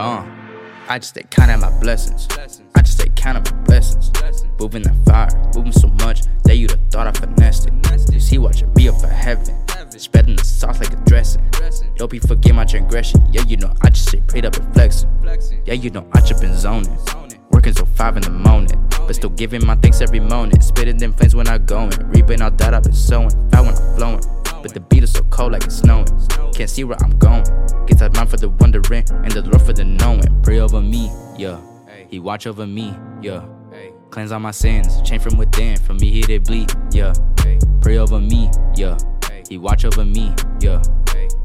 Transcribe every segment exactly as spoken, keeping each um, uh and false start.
Uh, I just stay counting my blessings. I just stay counting my blessings. Moving the fire, moving so much that you'd have thought I finessed it. You see, watching me up for heaven, spreading the sauce like a dressing. Don't be forgetting my transgression. Yeah, you know I just stay prayed up and flexing. Yeah, you know I just been zoning, working till five in the morning, but still giving my thanks every moment. Spitting them flames when I goin', reaping all that I've been sowing. I when I'm flowing, but the beat is so cold like it's snowing. Can't see where I'm going. Guess I'm mind for the wondering and the Lord for the knowing. Pray over me, yeah. He watch over me, yeah. Cleanse all my sins, change from within. From me here they bleed, yeah. Pray over me, yeah. He watch over me, yeah.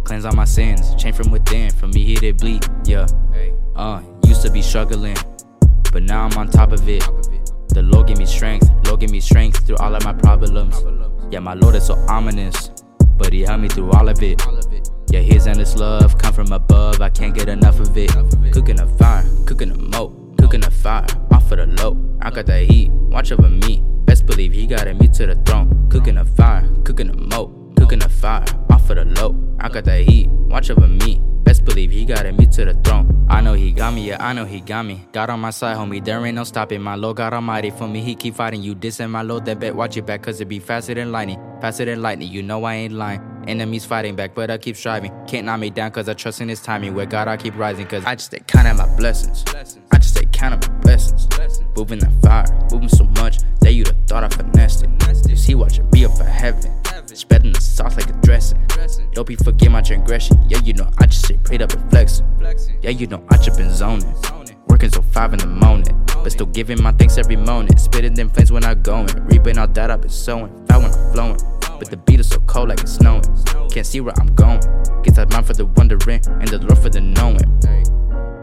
Cleanse all my sins, change from within. From me here they bleed, yeah. Uh, used to be struggling, but now I'm on top of it. The Lord give me strength, Lord give me strength through all of my problems. Yeah, my Lord is so ominous, but he helped me through all of it. Yeah, his endless love come from above, I can't get enough of it. Cooking a fire, cooking a moat, cooking a fire, off of the low. I got the heat, watch over me, best believe he guided me to the throne. Cooking a fire, cooking a moat, cooking a fire, off of the low. I got the heat, watch over me, best believe he guided me to the throne. I know he got me, yeah, I know he got me. God on my side, homie, there ain't no stopping. My Lord God Almighty for me, he keep fighting. You dissing my Lord, that bet, watch it back, cause it be faster than lightning. Faster than lightning, you know I ain't lying. Enemies fighting back, but I keep striving. Can't knock me down, cause I trust in his timing. With God I keep rising, cause I just stay counting my blessings. I just stay counting my blessings. Moving the fire, moving so much that you'd have thought I finessed it. You see, watching me up for heaven, spreading the sauce like a dressing. Don't be forgetting my transgression. Yeah, you know I just stay prayed up and flexing. Yeah, you know I just been zoning, working till five in the morning, but still giving my thanks every moment. Spitting them flames when I goin', reaping all that I've been sowing. Fire when I'm flowing, but the beat is so cold like it's snowing. Can't see where I'm going. Guess I'm mind for the wondering and the Lord for the knowing.